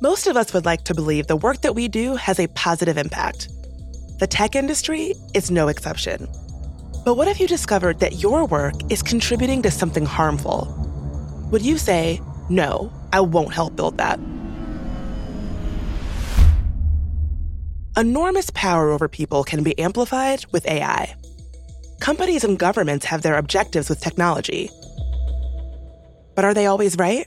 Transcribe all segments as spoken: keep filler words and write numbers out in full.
Most of us would like to believe the work that we do has a positive impact. The tech industry is no exception. But what if you discovered that your work is contributing to something harmful? Would you say, no, I won't help build that? Enormous power over people can be amplified with A I. Companies and governments have their objectives with technology. But are they always right?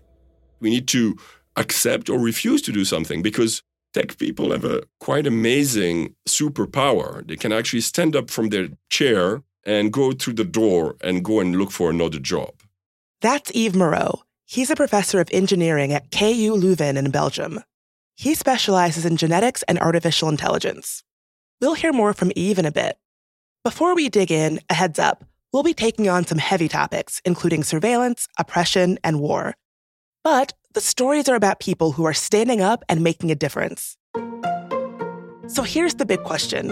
We need to accept or refuse to do something because tech people have a quite amazing superpower. They can actually stand up from their chair and go through the door and go and look for another job. That's Yves Moreau. He's a professor of engineering at K U Leuven in Belgium. He specializes in genetics and artificial intelligence. We'll hear more from Yves in a bit. Before we dig in, a heads up, we'll be taking on some heavy topics, including surveillance, oppression, and war. But the stories are about people who are standing up and making a difference. So here's the big question.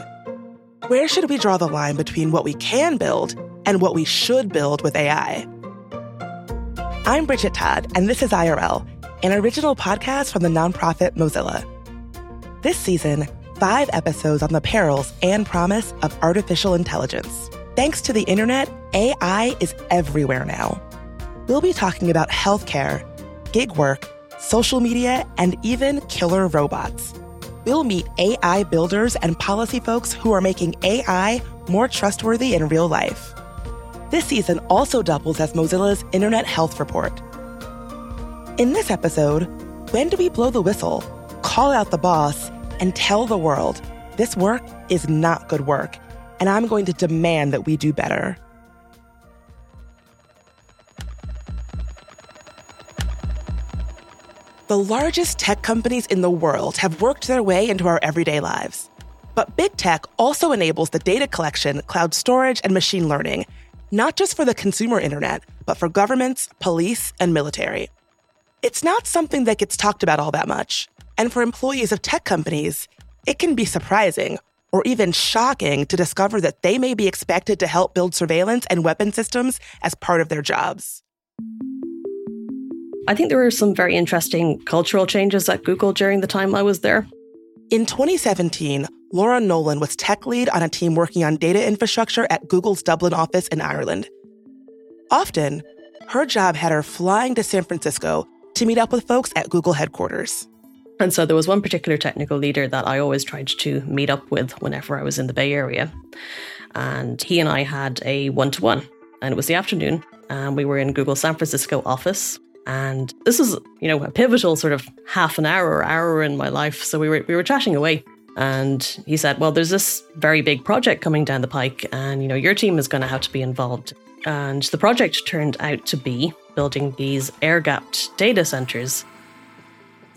Where should we draw the line between what we can build and what we should build with A I? I'm Bridget Todd, and this is I R L, an original podcast from the nonprofit Mozilla. This season, five episodes on the perils and promise of artificial intelligence. Thanks to the internet, A I is everywhere now. We'll be talking about healthcare, gig work, social media, and even killer robots. We'll meet A I builders and policy folks who are making A I more trustworthy in real life. This season also doubles as Mozilla's Internet Health Report. In this episode, when do we blow the whistle, call out the boss, and tell the world, this work is not good work, and I'm going to demand that we do better? The largest tech companies in the world have worked their way into our everyday lives. But big tech also enables the data collection, cloud storage, and machine learning, not just for the consumer internet, but for governments, police, and military. It's not something that gets talked about all that much. And for employees of tech companies, it can be surprising or even shocking to discover that they may be expected to help build surveillance and weapon systems as part of their jobs. I think there were some very interesting cultural changes at Google during the time I was there. In twenty seventeen, Laura Nolan was tech lead on a team working on data infrastructure at Google's Dublin office in Ireland. Often, her job had her flying to San Francisco to meet up with folks at Google headquarters. And so there was one particular technical leader that I always tried to meet up with whenever I was in the Bay Area. And he and I had a one-to-one. And it was the afternoon, and we were in Google's San Francisco office. And this was, you know, a pivotal sort of half an hour, hour in my life. So we were we were chatting away. And he said, well, there's this very big project coming down the pike. And, you know, your team is going to have to be involved. And the project turned out to be building these air-gapped data centers.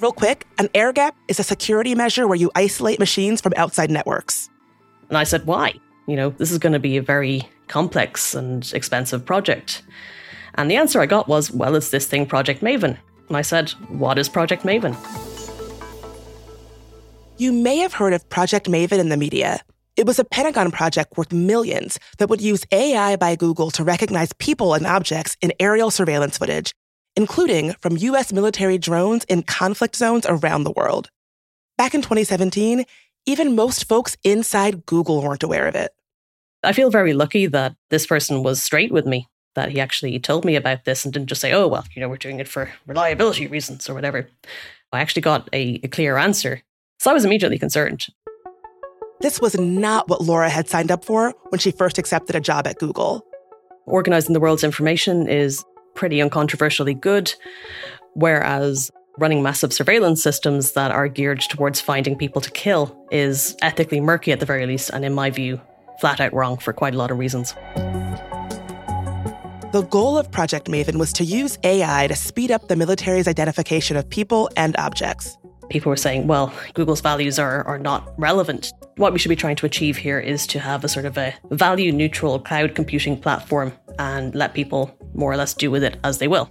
Real quick, an air gap is a security measure where you isolate machines from outside networks. And I said, why? You know, this is going to be a very complex and expensive project. And the answer I got was, well, it's this thing, Project Maven. And I said, what is Project Maven? You may have heard of Project Maven in the media. It was a Pentagon project worth millions that would use A I by Google to recognize people and objects in aerial surveillance footage, including from U S military drones in conflict zones around the world. Back in twenty seventeen, even most folks inside Google weren't aware of it. I feel very lucky that this person was straight with me, that he actually told me about this and didn't just say, oh, well, you know, we're doing it for reliability reasons or whatever. I actually got a, a clear answer. So I was immediately concerned. This was not what Laura had signed up for when she first accepted a job at Google. Organizing the world's information is pretty uncontroversially good, whereas running massive surveillance systems that are geared towards finding people to kill is ethically murky at the very least, and in my view, flat out wrong for quite a lot of reasons. The goal of Project Maven was to use A I to speed up the military's identification of people and objects. People were saying, well, Google's values are, are not relevant. What we should be trying to achieve here is to have a sort of a value-neutral cloud computing platform and let people more or less do with it as they will.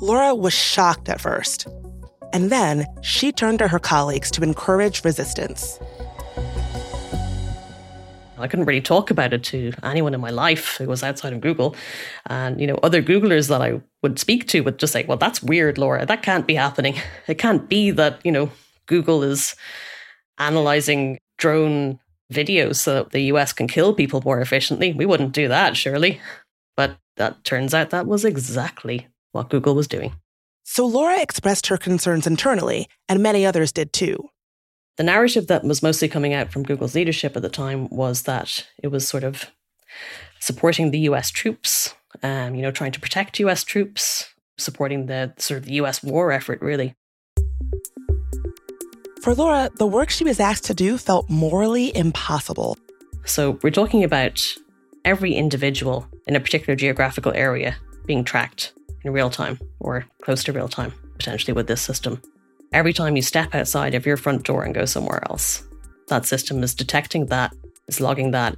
Laura was shocked at first. And then she turned to her colleagues to encourage resistance. I couldn't really talk about it to anyone in my life who was outside of Google. And, you know, other Googlers that I would speak to would just say, well, that's weird, Laura. That can't be happening. It can't be that, you know, Google is analyzing drone videos so that the U S can kill people more efficiently. We wouldn't do that, surely. But that turns out that was exactly what Google was doing. So Laura expressed her concerns internally, and many others did too. The narrative that was mostly coming out from Google's leadership at the time was that it was sort of supporting the U S troops, um, you know, trying to protect U S troops, supporting the sort of the U S war effort, really. For Laura, the work she was asked to do felt morally impossible. So we're talking about every individual in a particular geographical area being tracked in real time or close to real time, potentially with this system. Every time you step outside of your front door and go somewhere else, that system is detecting that, it's logging that.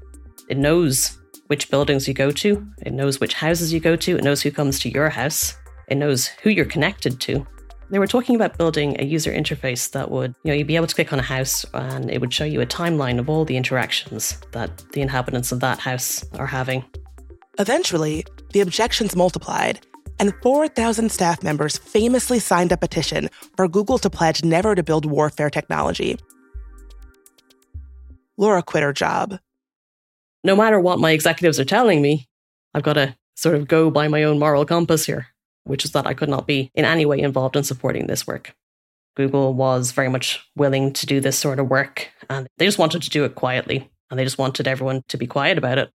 It knows which buildings you go to, it knows which houses you go to, it knows who comes to your house, it knows who you're connected to. They were talking about building a user interface that would, you know, you'd be able to click on a house and it would show you a timeline of all the interactions that the inhabitants of that house are having. Eventually, the objections multiplied, and four thousand staff members famously signed a petition for Google to pledge never to build warfare technology. Laura quit her job. No matter what my executives are telling me, I've got to sort of go by my own moral compass here, which is that I could not be in any way involved in supporting this work. Google was very much willing to do this sort of work, and they just wanted to do it quietly, and they just wanted everyone to be quiet about it.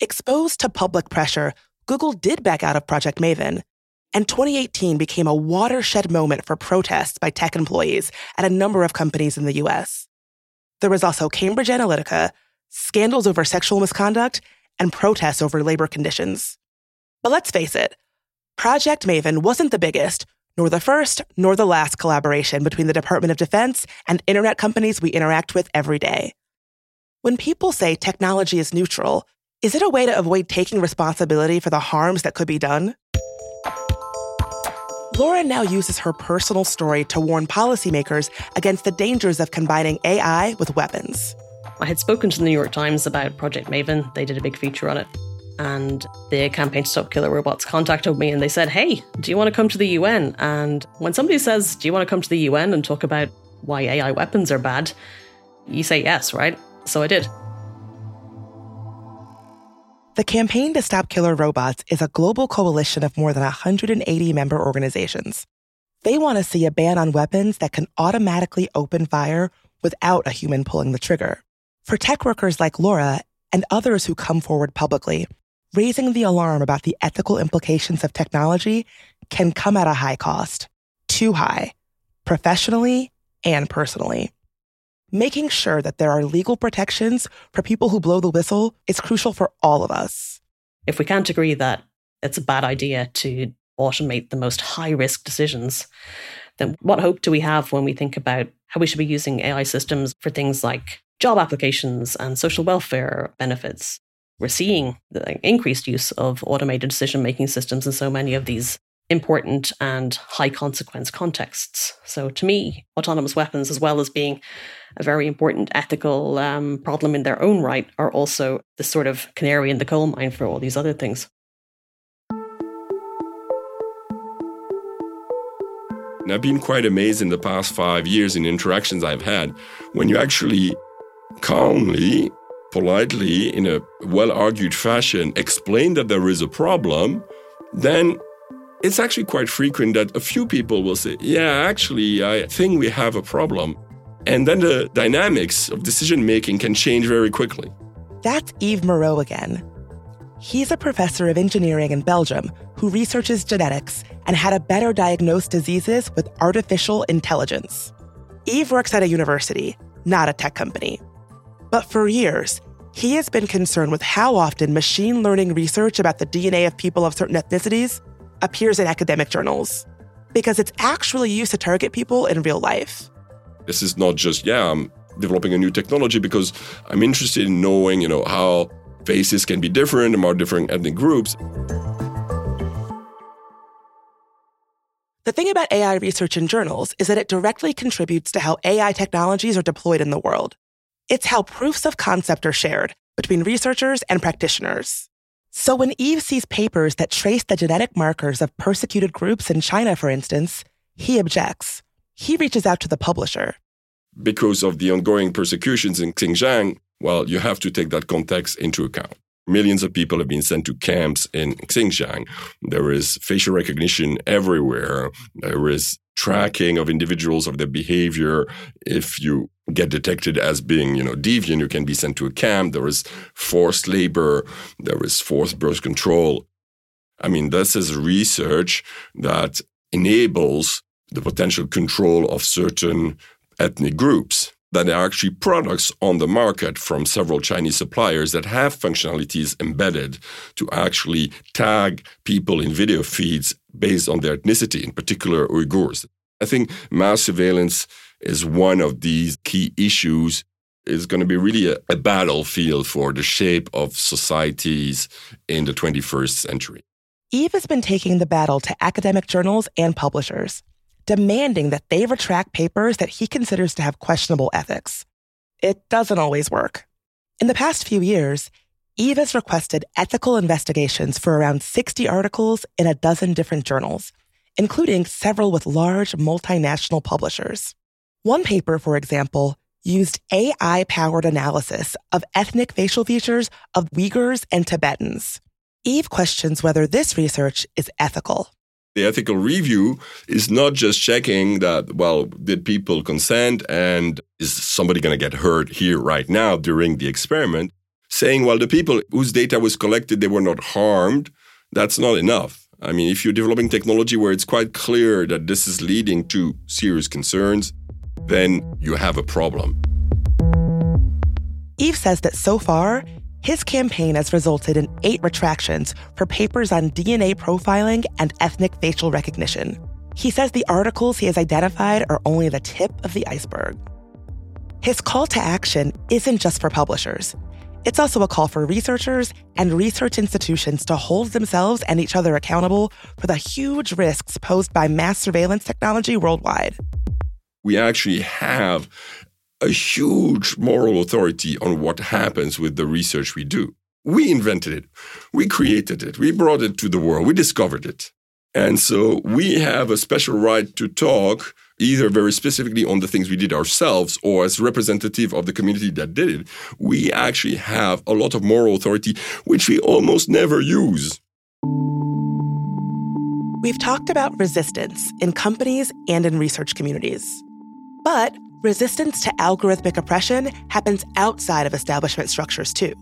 Exposed to public pressure, Google did back out of Project Maven, and twenty eighteen became a watershed moment for protests by tech employees at a number of companies in the U S. There was also Cambridge Analytica, scandals over sexual misconduct, and protests over labor conditions. But let's face it, Project Maven wasn't the biggest, nor the first, nor the last collaboration between the Department of Defense and internet companies we interact with every day. When people say technology is neutral, is it a way to avoid taking responsibility for the harms that could be done? Laura now uses her personal story to warn policymakers against the dangers of combining A I with weapons. I had spoken to the New York Times about Project Maven. They did a big feature on it. And the Campaign to Stop Killer Robots contacted me and they said, hey, do you want to come to the U N? And when somebody says, do you want to come to the U N and talk about why A I weapons are bad? You say yes, right? So I did. The Campaign to Stop Killer Robots is a global coalition of more than one hundred eighty member organizations. They want to see a ban on weapons that can automatically open fire without a human pulling the trigger. For tech workers like Laura and others who come forward publicly, raising the alarm about the ethical implications of technology can come at a high cost. Too high, professionally and personally. Making sure that there are legal protections for people who blow the whistle is crucial for all of us. If we can't agree that it's a bad idea to automate the most high-risk decisions, then what hope do we have when we think about how we should be using A I systems for things like job applications and social welfare benefits? We're seeing the increased use of automated decision-making systems in so many of these important and high-consequence contexts. So to me, autonomous weapons, as well as being a very important ethical um, problem in their own right, are also the sort of canary in the coal mine for all these other things. And I've been quite amazed in the past five years in interactions I've had, when you actually calmly, politely, in a well-argued fashion, explain that there is a problem, then it's actually quite frequent that a few people will say, yeah, actually, I think we have a problem. And then the dynamics of decision-making can change very quickly. That's Yves Moreau again. He's a professor of engineering in Belgium who researches genetics and how to better diagnose diseases with artificial intelligence. Yves works at a university, not a tech company. But for years, he has been concerned with how often machine learning research about the D N A of people of certain ethnicities appears in academic journals, because it's actually used to target people in real life. This is not just, yeah, I'm developing a new technology because I'm interested in knowing, you know, how faces can be different among different ethnic groups. The thing about A I research in journals is that it directly contributes to how A I technologies are deployed in the world. It's how proofs of concept are shared between researchers and practitioners. So when Yves sees papers that trace the genetic markers of persecuted groups in China, for instance, he objects. He reaches out to the publisher. Because of the ongoing persecutions in Xinjiang, well, you have to take that context into account. Millions of people have been sent to camps in Xinjiang. There is facial recognition everywhere. There is tracking of individuals, of their behavior. If you get detected as being, you know, deviant, you can be sent to a camp. There is forced labor. There is forced birth control. I mean, this is research that enables the potential control of certain ethnic groups. That are actually products on the market from several Chinese suppliers that have functionalities embedded to actually tag people in video feeds based on their ethnicity, in particular Uyghurs. I think mass surveillance is one of these key issues. It's going to be really a, a battlefield for the shape of societies in the twenty-first century. Yves has been taking the battle to academic journals and publishers, demanding that they retract papers that he considers to have questionable ethics. It doesn't always work. In the past few years, Yves has requested ethical investigations for around sixty articles in a dozen different journals, including several with large multinational publishers. One paper, for example, used A I-powered analysis of ethnic facial features of Uyghurs and Tibetans. Yves questions whether this research is ethical. The ethical review is not just checking that, well, did people consent and is somebody going to get hurt here right now during the experiment? Saying, well, the people whose data was collected, they were not harmed. That's not enough. I mean, if you're developing technology where it's quite clear that this is leading to serious concerns, then you have a problem. Yves says that so far, his campaign has resulted in eight retractions for papers on D N A profiling and ethnic facial recognition. He says the articles he has identified are only the tip of the iceberg. His call to action isn't just for publishers. It's also a call for researchers and research institutions to hold themselves and each other accountable for the huge risks posed by mass surveillance technology worldwide. We actually have a huge moral authority on what happens with the research we do. We invented it. We created it. We brought it to the world. We discovered it. And so we have a special right to talk either very specifically on the things we did ourselves or as representative of the community that did it. We actually have a lot of moral authority, which we almost never use. We've talked about resistance in companies and in research communities. But resistance to algorithmic oppression happens outside of establishment structures, too.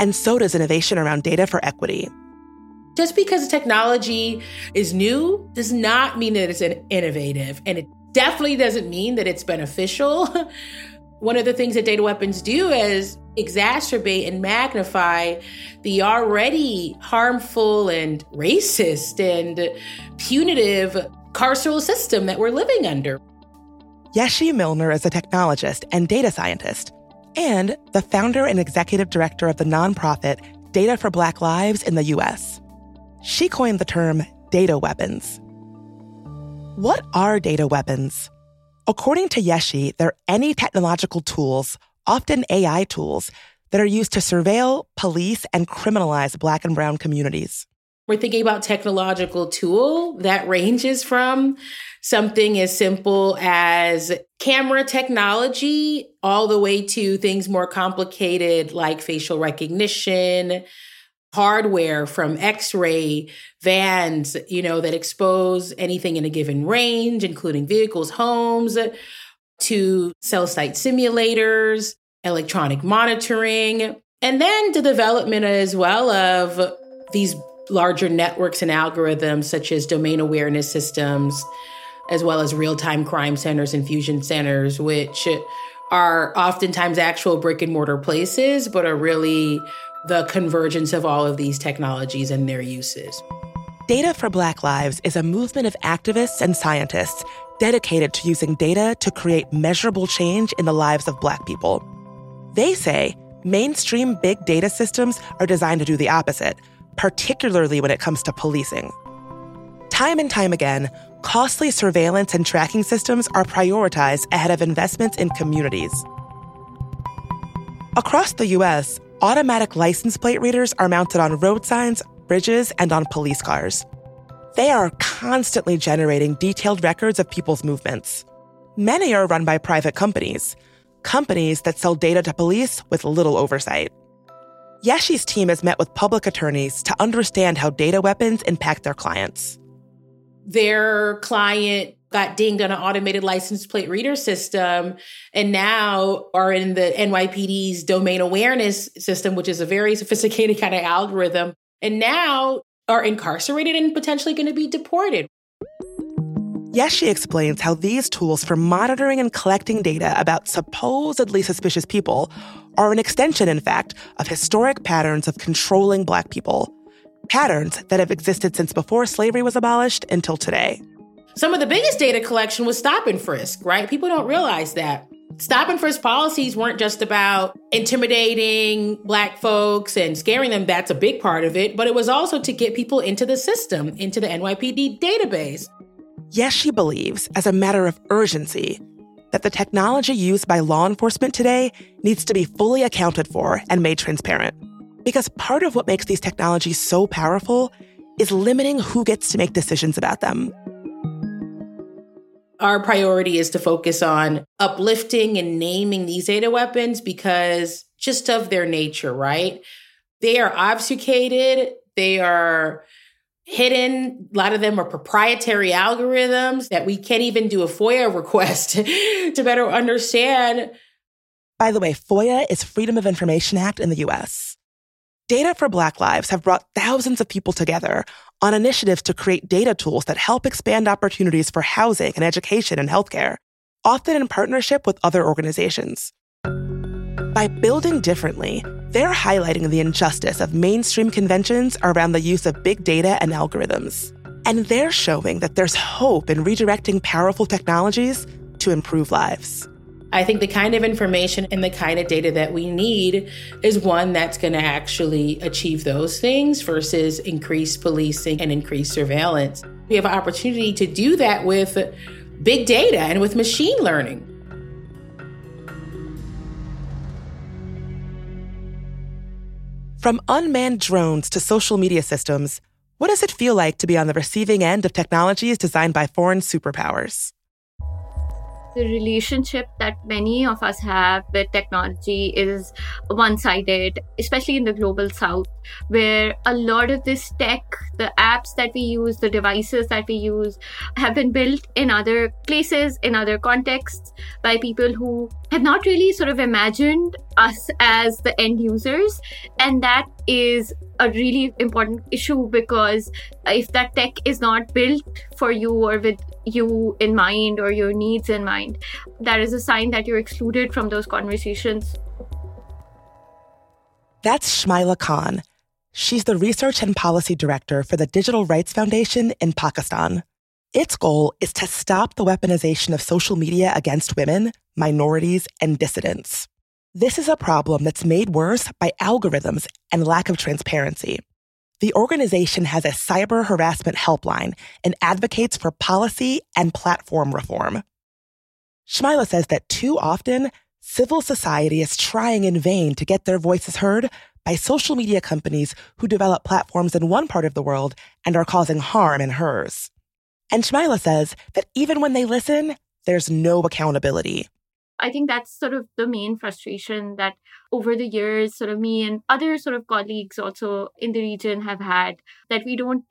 And so does innovation around data for equity. Just because technology is new does not mean that it's innovative. And it definitely doesn't mean that it's beneficial. One of the things that data weapons do is exacerbate and magnify the already harmful and racist and punitive carceral system that we're living under. Yeshi Milner is a technologist and data scientist, and the founder and executive director of the nonprofit Data for Black Lives in the U S. She coined the term data weapons. What are data weapons? According to Yeshi, they're any technological tools, often A I tools, that are used to surveil, police, and criminalize Black and Brown communities. We're thinking about technological tool that ranges from something as simple as camera technology all the way to things more complicated like facial recognition, hardware from X-ray vans, you know, that expose anything in a given range, including vehicles, homes, to cell site simulators, electronic monitoring, and then the development as well of these larger networks and algorithms such as domain awareness systems, as well as real-time crime centers and fusion centers, which are oftentimes actual brick and mortar places, but are really the convergence of all of these technologies and their uses. Data for Black Lives is a movement of activists and scientists dedicated to using data to create measurable change in the lives of Black people. They say mainstream big data systems are designed to do the opposite, particularly when it comes to policing. Time and time again, costly surveillance and tracking systems are prioritized ahead of investments in communities. Across the U S, Automatic license plate readers are mounted on road signs, bridges, and on police cars. They are constantly generating detailed records of people's movements. Many are run by private companies, companies that sell data to police with little oversight. Yeshi's team has met with public attorneys to understand how data weapons impact their clients. Their client got dinged on an automated license plate reader system and now are in the N Y P D's domain awareness system, which is a very sophisticated kind of algorithm, and now are incarcerated and potentially going to be deported. Yeshi explains how these tools for monitoring and collecting data about supposedly suspicious people are an extension, in fact, of historic patterns of controlling Black people, patterns that have existed since before slavery was abolished until today. Some of the biggest data collection was stop and frisk, right? People don't realize that. Stop and frisk policies weren't just about intimidating Black folks and scaring them. That's a big part of it. But it was also to get people into the system, into the N Y P D database. Yeshi believes, as a matter of urgency, that the technology used by law enforcement today needs to be fully accounted for and made transparent. Because part of what makes these technologies so powerful is limiting who gets to make decisions about them. Our priority is to focus on uplifting and naming these data weapons because just of their nature, right? They are obfuscated. They are hidden. A lot of them are proprietary algorithms that we can't even do a FOIA request to better understand. By the way, FOIA is Freedom of Information Act in the U S. Data for Black Lives have brought thousands of people together on initiatives to create data tools that help expand opportunities for housing and education and healthcare, often in partnership with other organizations. By building differently, they're highlighting the injustice of mainstream conventions around the use of big data and algorithms. And they're showing that there's hope in redirecting powerful technologies to improve lives. I think the kind of information and the kind of data that we need is one that's going to actually achieve those things versus increased policing and increased surveillance. We have an opportunity to do that with big data and with machine learning. From unmanned drones to social media systems, what does it feel like to be on the receiving end of technologies designed by foreign superpowers? The relationship that many of us have with technology is one-sided, especially in the global south, where a lot of this tech, the apps that we use, the devices that we use, have been built in other places, in other contexts, by people who have not really sort of imagined us as the end users. And that is a really important issue, because if that tech is not built for you or with you in mind or your needs in mind, that is a sign that you're excluded from those conversations. That's Shaila Khan. She's the research and policy director for the Digital Rights Foundation in Pakistan. Its goal is to stop the weaponization of social media against women, minorities, and dissidents. This is a problem that's made worse by algorithms and lack of transparency. The organization has a cyber harassment helpline and advocates for policy and platform reform. Shaila says that too often, civil society is trying in vain to get their voices heard by social media companies who develop platforms in one part of the world and are causing harm in hers. And Shaila says that even when they listen, there's no accountability. I think that's sort of the main frustration that over the years, sort of me and other sort of colleagues also in the region have had, that we don't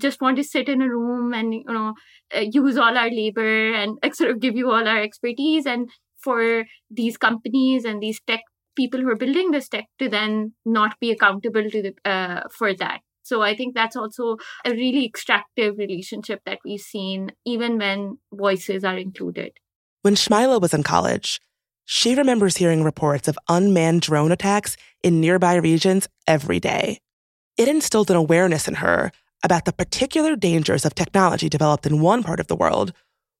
just want to sit in a room and, you know, use all our labor and sort of give you all our expertise. And for these companies and these tech people who are building this tech to then not be accountable to the uh, for that. So I think that's also a really extractive relationship that we've seen, even when voices are included. When Shaila was in college, she remembers hearing reports of unmanned drone attacks in nearby regions every day. It instilled an awareness in her about the particular dangers of technology developed in one part of the world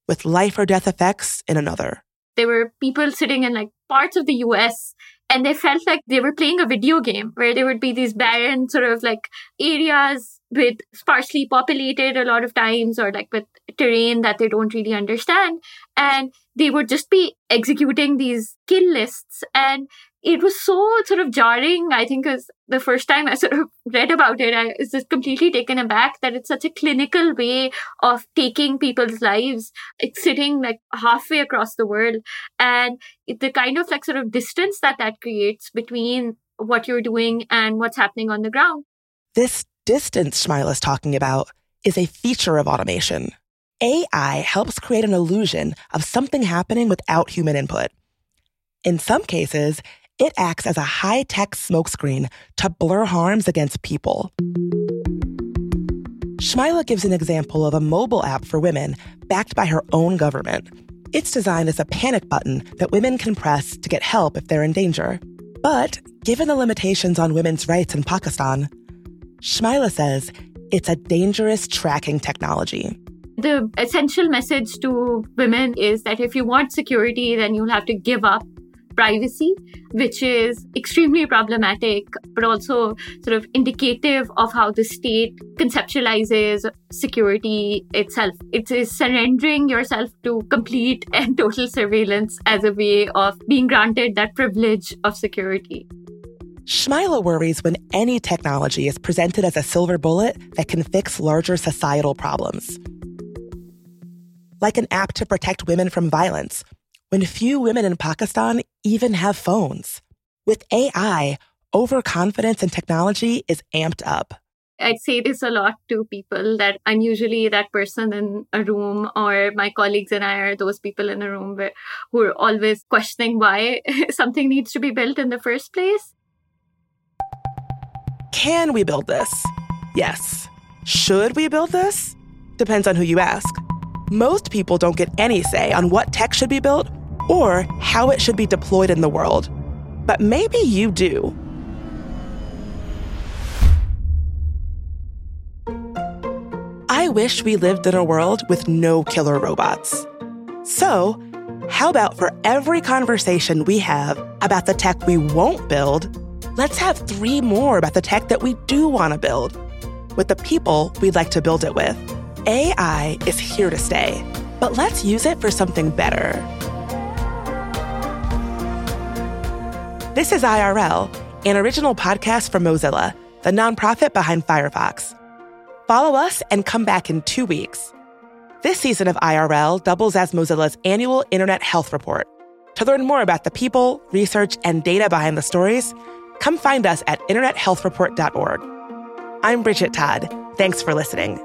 with life or death effects in another. There were people sitting in like parts of the U S and they felt like they were playing a video game where there would be these barren sort of like areas with sparsely populated a lot of times, or like with terrain that they don't really understand. And they would just be executing these kill lists. And it was so sort of jarring, I think, because the first time I sort of read about it, I was just completely taken aback that it's such a clinical way of taking people's lives, it's sitting like halfway across the world. And the kind of like sort of distance that that creates between what you're doing and what's happening on the ground. This distance Shmaila's talking about is a feature of automation. A I helps create an illusion of something happening without human input. In some cases, it acts as a high-tech smokescreen to blur harms against people. Shaila gives an example of a mobile app for women backed by her own government. It's designed as a panic button that women can press to get help if they're in danger. But given the limitations on women's rights in Pakistan, Shaila says it's a dangerous tracking technology. The essential message to women is that if you want security, then you'll have to give up privacy, which is extremely problematic, but also sort of indicative of how the state conceptualizes security itself. It is surrendering yourself to complete and total surveillance as a way of being granted that privilege of security. Shaila worries when any technology is presented as a silver bullet that can fix larger societal problems. Like an app to protect women from violence, when few women in Pakistan even have phones. With A I, overconfidence in technology is amped up. I say this a lot to people that I'm usually that person in a room, or my colleagues and I are those people in a room where, who are always questioning why something needs to be built in the first place. Can we build this? Yes. Should we build this? Depends on who you ask. Most people don't get any say on what tech should be built or how it should be deployed in the world. But maybe you do. I wish we lived in a world with no killer robots. So, how about for every conversation we have about the tech we won't build, let's have three more about the tech that we do want to build, with the people we'd like to build it with. A I is here to stay, but let's use it for something better. This is I R L, an original podcast from Mozilla, the nonprofit behind Firefox. Follow us and come back in two weeks. This season of I R L doubles as Mozilla's annual Internet Health Report. To learn more about the people, research, and data behind the stories, come find us at internet health report dot org. I'm Bridget Todd. Thanks for listening.